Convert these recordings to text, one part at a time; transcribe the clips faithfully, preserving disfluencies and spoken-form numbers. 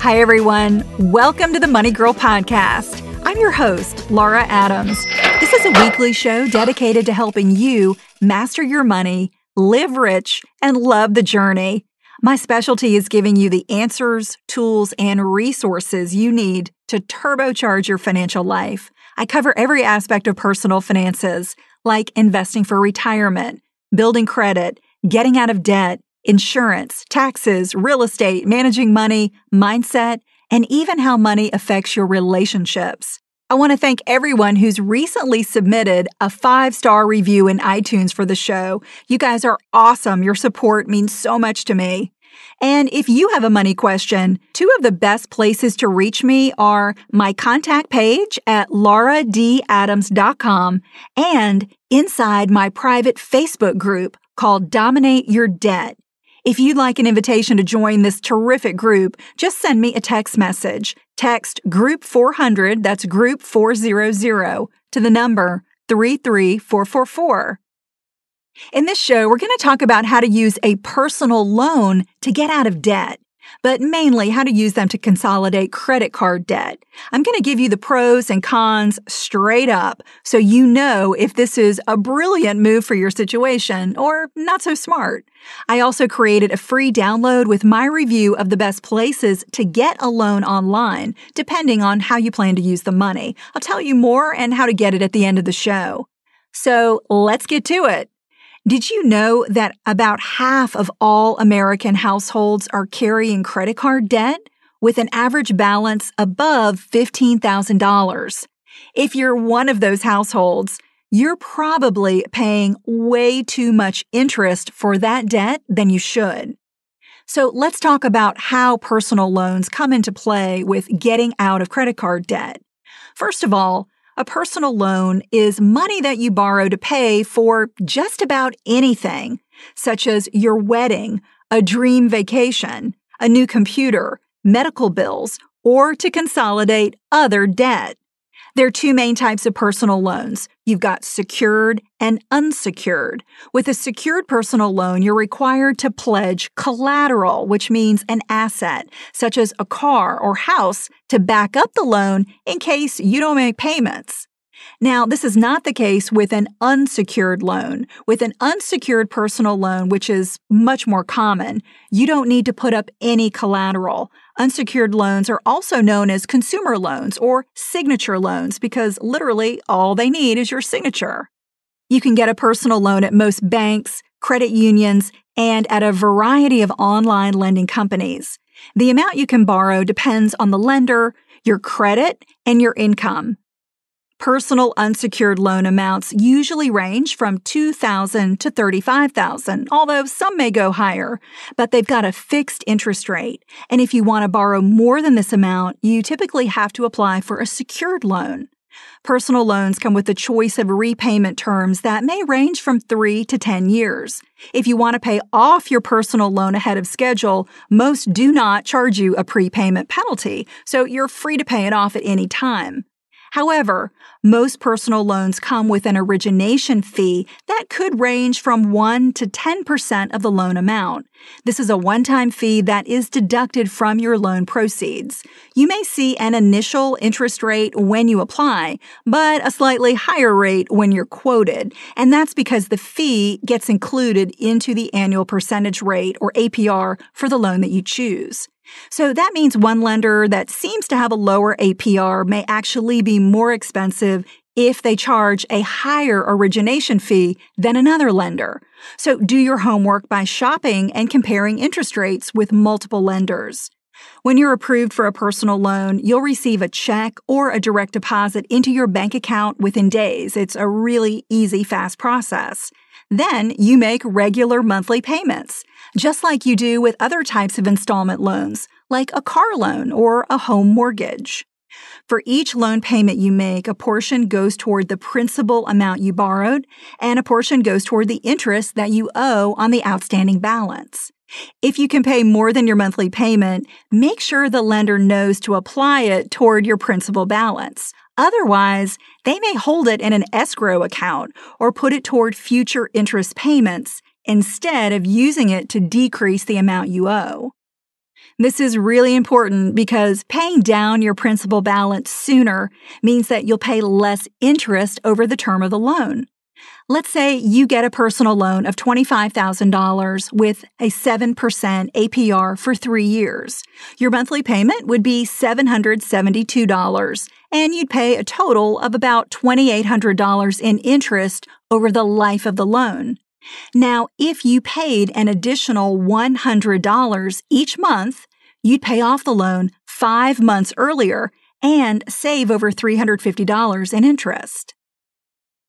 Hi, everyone. Welcome to the Money Girl Podcast. I'm your host, Laura Adams. This is a weekly show dedicated to helping you master your money, live rich, and love the journey. My specialty is giving you the answers, tools, and resources you need to turbocharge your financial life. I cover every aspect of personal finances, like investing for retirement, building credit, getting out of debt, insurance, taxes, real estate, managing money, mindset, and even how money affects your relationships. I want to thank everyone who's recently submitted a five-star review in iTunes for the show. You guys are awesome. Your support means so much to me. And if you have a money question, two of the best places to reach me are my contact page at laura d adams dot com and inside my private Facebook group called Dominate Your Debt. If you'd like an invitation to join this terrific group, just send me a text message. Text group four hundred, that's group four hundred, to the number three three four four four. In this show, we're going to talk about how to use a personal loan to get out of debt, but mainly how to use them to consolidate credit card debt. I'm going to give you the pros and cons straight up so you know if this is a brilliant move for your situation or not so smart. I also created a free download with my review of the best places to get a loan online, depending on how you plan to use the money. I'll tell you more and how to get it at the end of the show. So let's get to it. Did you know that about half of all American households are carrying credit card debt with an average balance above fifteen thousand dollars? If you're one of those households, you're probably paying way too much interest for that debt than you should. So let's talk about how personal loans come into play with getting out of credit card debt. First of all, a personal loan is money that you borrow to pay for just about anything, such as your wedding, a dream vacation, a new computer, medical bills, or to consolidate other debt. There are two main types of personal loans. You've got secured and unsecured. With a secured personal loan, you're required to pledge collateral, which means an asset, such as a car or house, to back up the loan in case you don't make payments. Now, this is not the case with an unsecured loan. With an unsecured personal loan, which is much more common, you don't need to put up any collateral. Unsecured loans are also known as consumer loans or signature loans because literally all they need is your signature. You can get a personal loan at most banks, credit unions, and at a variety of online lending companies. The amount you can borrow depends on the lender, your credit, and your income. Personal unsecured loan amounts usually range from two thousand dollars to thirty-five thousand dollars, although some may go higher, but they've got a fixed interest rate. And if you want to borrow more than this amount, you typically have to apply for a secured loan. Personal loans come with the choice of repayment terms that may range from three to ten years. If you want to pay off your personal loan ahead of schedule, most do not charge you a prepayment penalty, so you're free to pay it off at any time. However, most personal loans come with an origination fee that could range from one to ten percent of the loan amount. This is a one-time fee that is deducted from your loan proceeds. You may see an initial interest rate when you apply, but a slightly higher rate when you're quoted, and that's because the fee gets included into the annual percentage rate, or A P R, for the loan that you choose. So that means one lender that seems to have a lower A P R may actually be more expensive if they charge a higher origination fee than another lender. So do your homework by shopping and comparing interest rates with multiple lenders. When you're approved for a personal loan, you'll receive a check or a direct deposit into your bank account within days. It's a really easy, fast process. Then you make regular monthly payments, just like you do with other types of installment loans, like a car loan or a home mortgage. For each loan payment you make, a portion goes toward the principal amount you borrowed, and a portion goes toward the interest that you owe on the outstanding balance. If you can pay more than your monthly payment, make sure the lender knows to apply it toward your principal balance. Otherwise, they may hold it in an escrow account or put it toward future interest payments instead of using it to decrease the amount you owe. This is really important because paying down your principal balance sooner means that you'll pay less interest over the term of the loan. Let's say you get a personal loan of twenty-five thousand dollars with a seven percent A P R for three years. Your monthly payment would be seven hundred seventy-two dollars, and you'd pay a total of about twenty-eight hundred dollars in interest over the life of the loan. Now, if you paid an additional one hundred dollars each month, you'd pay off the loan five months earlier and save over three hundred fifty dollars in interest.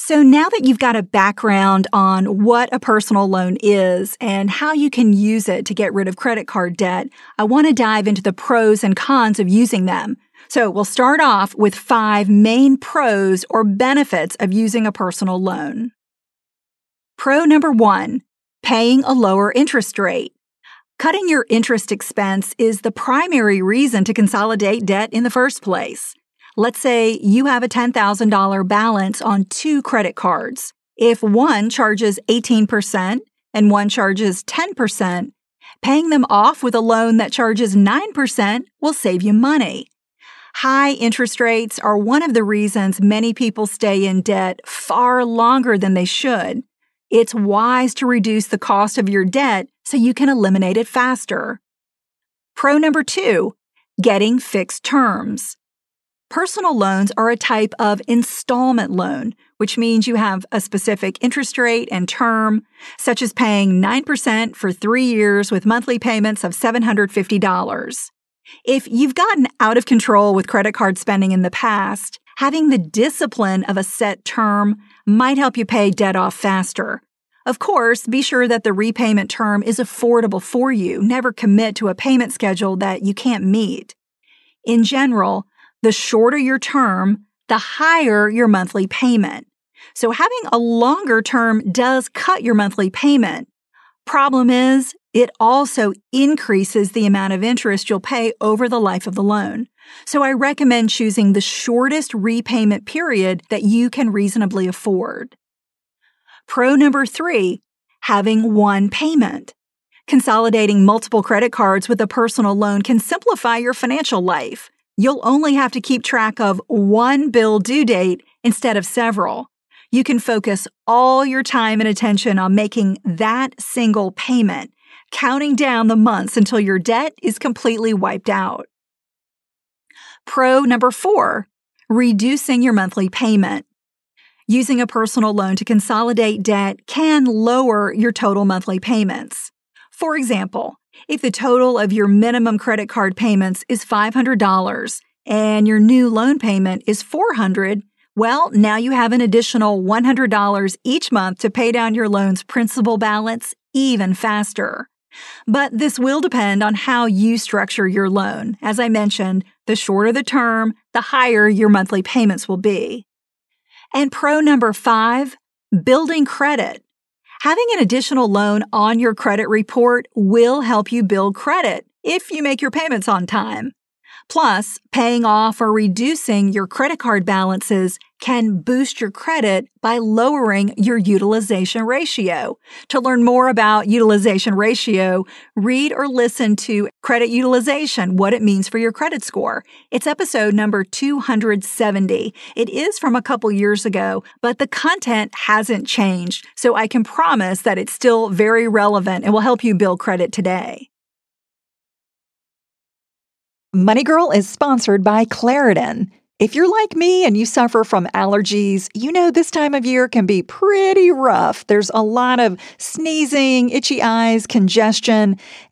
So now that you've got a background on what a personal loan is and how you can use it to get rid of credit card debt, I want to dive into the pros and cons of using them. So we'll start off with five main pros or benefits of using a personal loan. Pro number one, paying a lower interest rate. Cutting your interest expense is the primary reason to consolidate debt in the first place. Let's say you have a ten thousand dollars balance on two credit cards. If one charges eighteen percent and one charges ten percent, paying them off with a loan that charges nine percent will save you money. High interest rates are one of the reasons many people stay in debt far longer than they should. It's wise to reduce the cost of your debt so you can eliminate it faster. Pro number two, getting fixed terms. Personal loans are a type of installment loan, which means you have a specific interest rate and term, such as paying nine percent for three years with monthly payments of seven hundred fifty dollars. If you've gotten out of control with credit card spending in the past, having the discipline of a set term might help you pay debt off faster. Of course, be sure that the repayment term is affordable for you. Never commit to a payment schedule that you can't meet. In general, the shorter your term, the higher your monthly payment. So having a longer term does cut your monthly payment. Problem is, it also increases the amount of interest you'll pay over the life of the loan. So I recommend choosing the shortest repayment period that you can reasonably afford. Pro number three, having one payment. Consolidating multiple credit cards with a personal loan can simplify your financial life. You'll only have to keep track of one bill due date instead of several. You can focus all your time and attention on making that single payment, counting down the months until your debt is completely wiped out. Pro number four, reducing your monthly payment. Using a personal loan to consolidate debt can lower your total monthly payments. For example, if the total of your minimum credit card payments is five hundred dollars and your new loan payment is four hundred dollars, well, now you have an additional one hundred dollars each month to pay down your loan's principal balance even faster. But this will depend on how you structure your loan. As I mentioned, the shorter the term, the higher your monthly payments will be. And pro number five, building credit. Having an additional loan on your credit report will help you build credit if you make your payments on time. Plus, paying off or reducing your credit card balances can boost your credit by lowering your utilization ratio. To learn more about utilization ratio, read or listen to Credit Utilization, What It Means for Your Credit Score. It's episode number two hundred seventy. It is from a couple years ago, but the content hasn't changed, so I can promise that it's still very relevant and will help you build credit today. Money Girl is sponsored by Claritin. If you're like me and you suffer from allergies, you know this time of year can be pretty rough. There's a lot of sneezing, itchy eyes, congestion,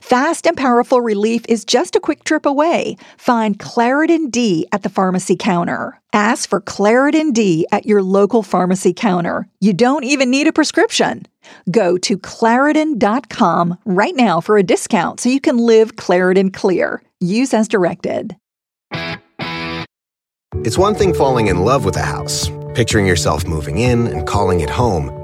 Fast and powerful relief is just a quick trip away. Find Claritin D at the pharmacy counter. Ask for Claritin D at your local pharmacy counter. You don't even need a prescription. Go to Claritin dot com right now for a discount so you can live Claritin Clear. Use as directed. It's one thing falling in love with a house, picturing yourself moving in and calling it home,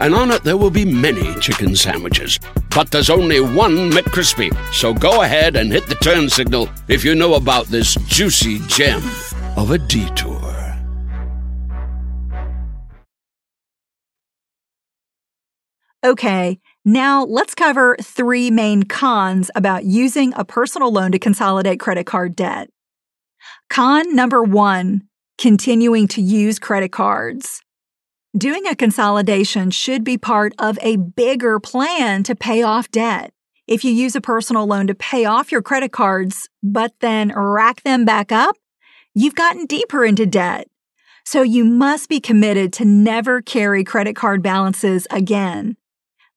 and on it there will be many chicken sandwiches. But there's only one McCrispy, so go ahead and hit the turn signal if you know about this juicy gem of a detour. Okay, now let's cover three main cons about using a personal loan to consolidate credit card debt. Con number one, continuing to use credit cards. Doing a consolidation should be part of a bigger plan to pay off debt. If you use a personal loan to pay off your credit cards, but then rack them back up, you've gotten deeper into debt. So you must be committed to never carry credit card balances again.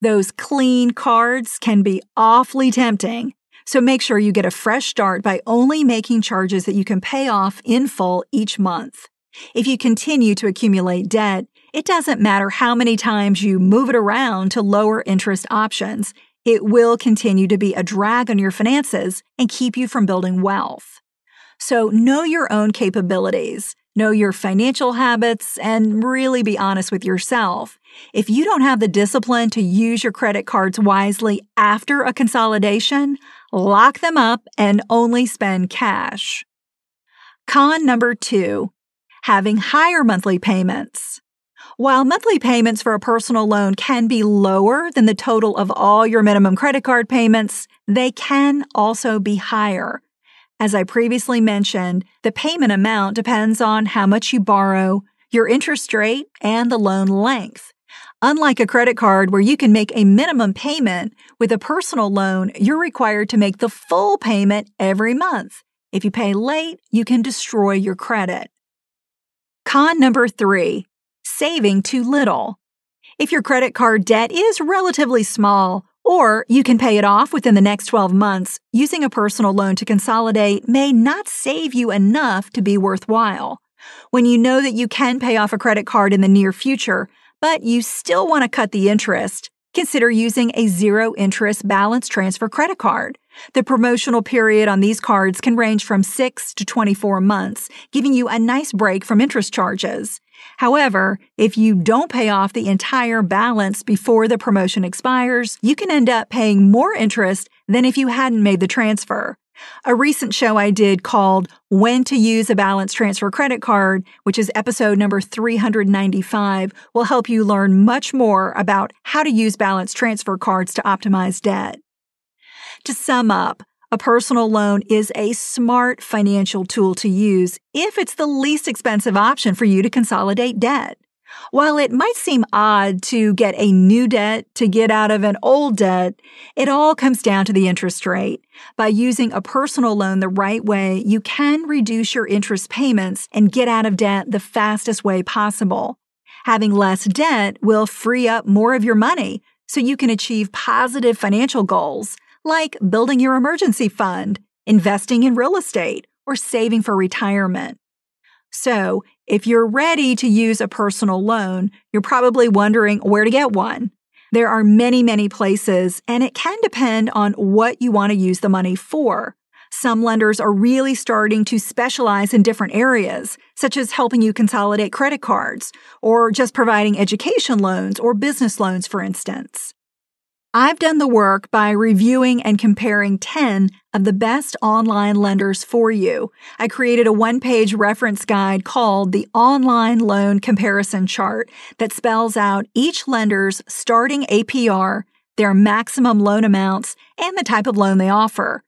Those clean cards can be awfully tempting. So make sure you get a fresh start by only making charges that you can pay off in full each month. If you continue to accumulate debt, it doesn't matter how many times you move it around to lower interest options. It will continue to be a drag on your finances and keep you from building wealth. So know your own capabilities, know your financial habits, and really be honest with yourself. If you don't have the discipline to use your credit cards wisely after a consolidation, lock them up and only spend cash. Con number two, having higher monthly payments. While monthly payments for a personal loan can be lower than the total of all your minimum credit card payments, they can also be higher. As I previously mentioned, the payment amount depends on how much you borrow, your interest rate, and the loan length. Unlike a credit card where you can make a minimum payment, with a personal loan, you're required to make the full payment every month. If you pay late, you can destroy your credit. Con number three, saving too little. If your credit card debt is relatively small, or you can pay it off within the next twelve months, using a personal loan to consolidate may not save you enough to be worthwhile. When you know that you can pay off a credit card in the near future, but you still want to cut the interest, consider using a zero-interest balance transfer credit card. The promotional period on these cards can range from six to twenty-four months, giving you a nice break from interest charges. However, if you don't pay off the entire balance before the promotion expires, you can end up paying more interest than if you hadn't made the transfer. A recent show I did called When to Use a Balance Transfer Credit Card, which is episode number three hundred ninety-five, will help you learn much more about how to use balance transfer cards to optimize debt. To sum up, a personal loan is a smart financial tool to use if it's the least expensive option for you to consolidate debt. While it might seem odd to get a new debt to get out of an old debt, it all comes down to the interest rate. By using a personal loan the right way, you can reduce your interest payments and get out of debt the fastest way possible. Having less debt will free up more of your money so you can achieve positive financial goals like building your emergency fund, investing in real estate, or saving for retirement. So, if you're ready to use a personal loan, you're probably wondering where to get one. There are many, many places, and it can depend on what you want to use the money for. Some lenders are really starting to specialize in different areas, such as helping you consolidate credit cards, or just providing education loans or business loans, for instance. I've done the work by reviewing and comparing ten of the best online lenders for you. I created a one-page reference guide called the Online Loan Comparison Chart that spells out each lender's starting A P R, their maximum loan amounts, and the type of loan they offer.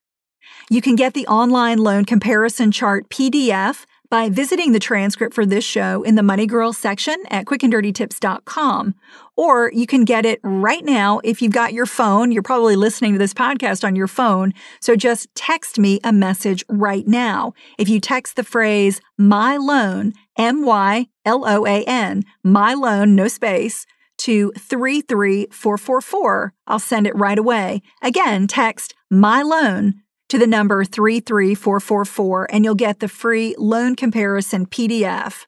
You can get the Online Loan Comparison Chart P D F by visiting the transcript for this show in the Money Girl section at quick and dirty tips dot com. Or you can get it right now if you've got your phone. You're probably listening to this podcast on your phone, so just text me a message right now. If you text the phrase my loan, M Y L O A N, my loan, no space, to three three four four four, I'll send it right away. Again, text my loan to the number three three four four four, and you'll get the free loan comparison P D F.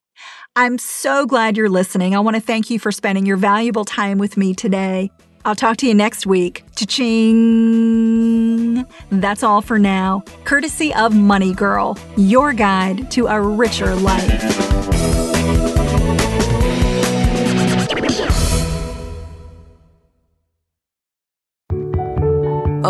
I'm so glad you're listening. I want to thank you for spending your valuable time with me today. I'll talk to you next week. Cha-ching! That's all for now. Courtesy of Money Girl, your guide to a richer life. A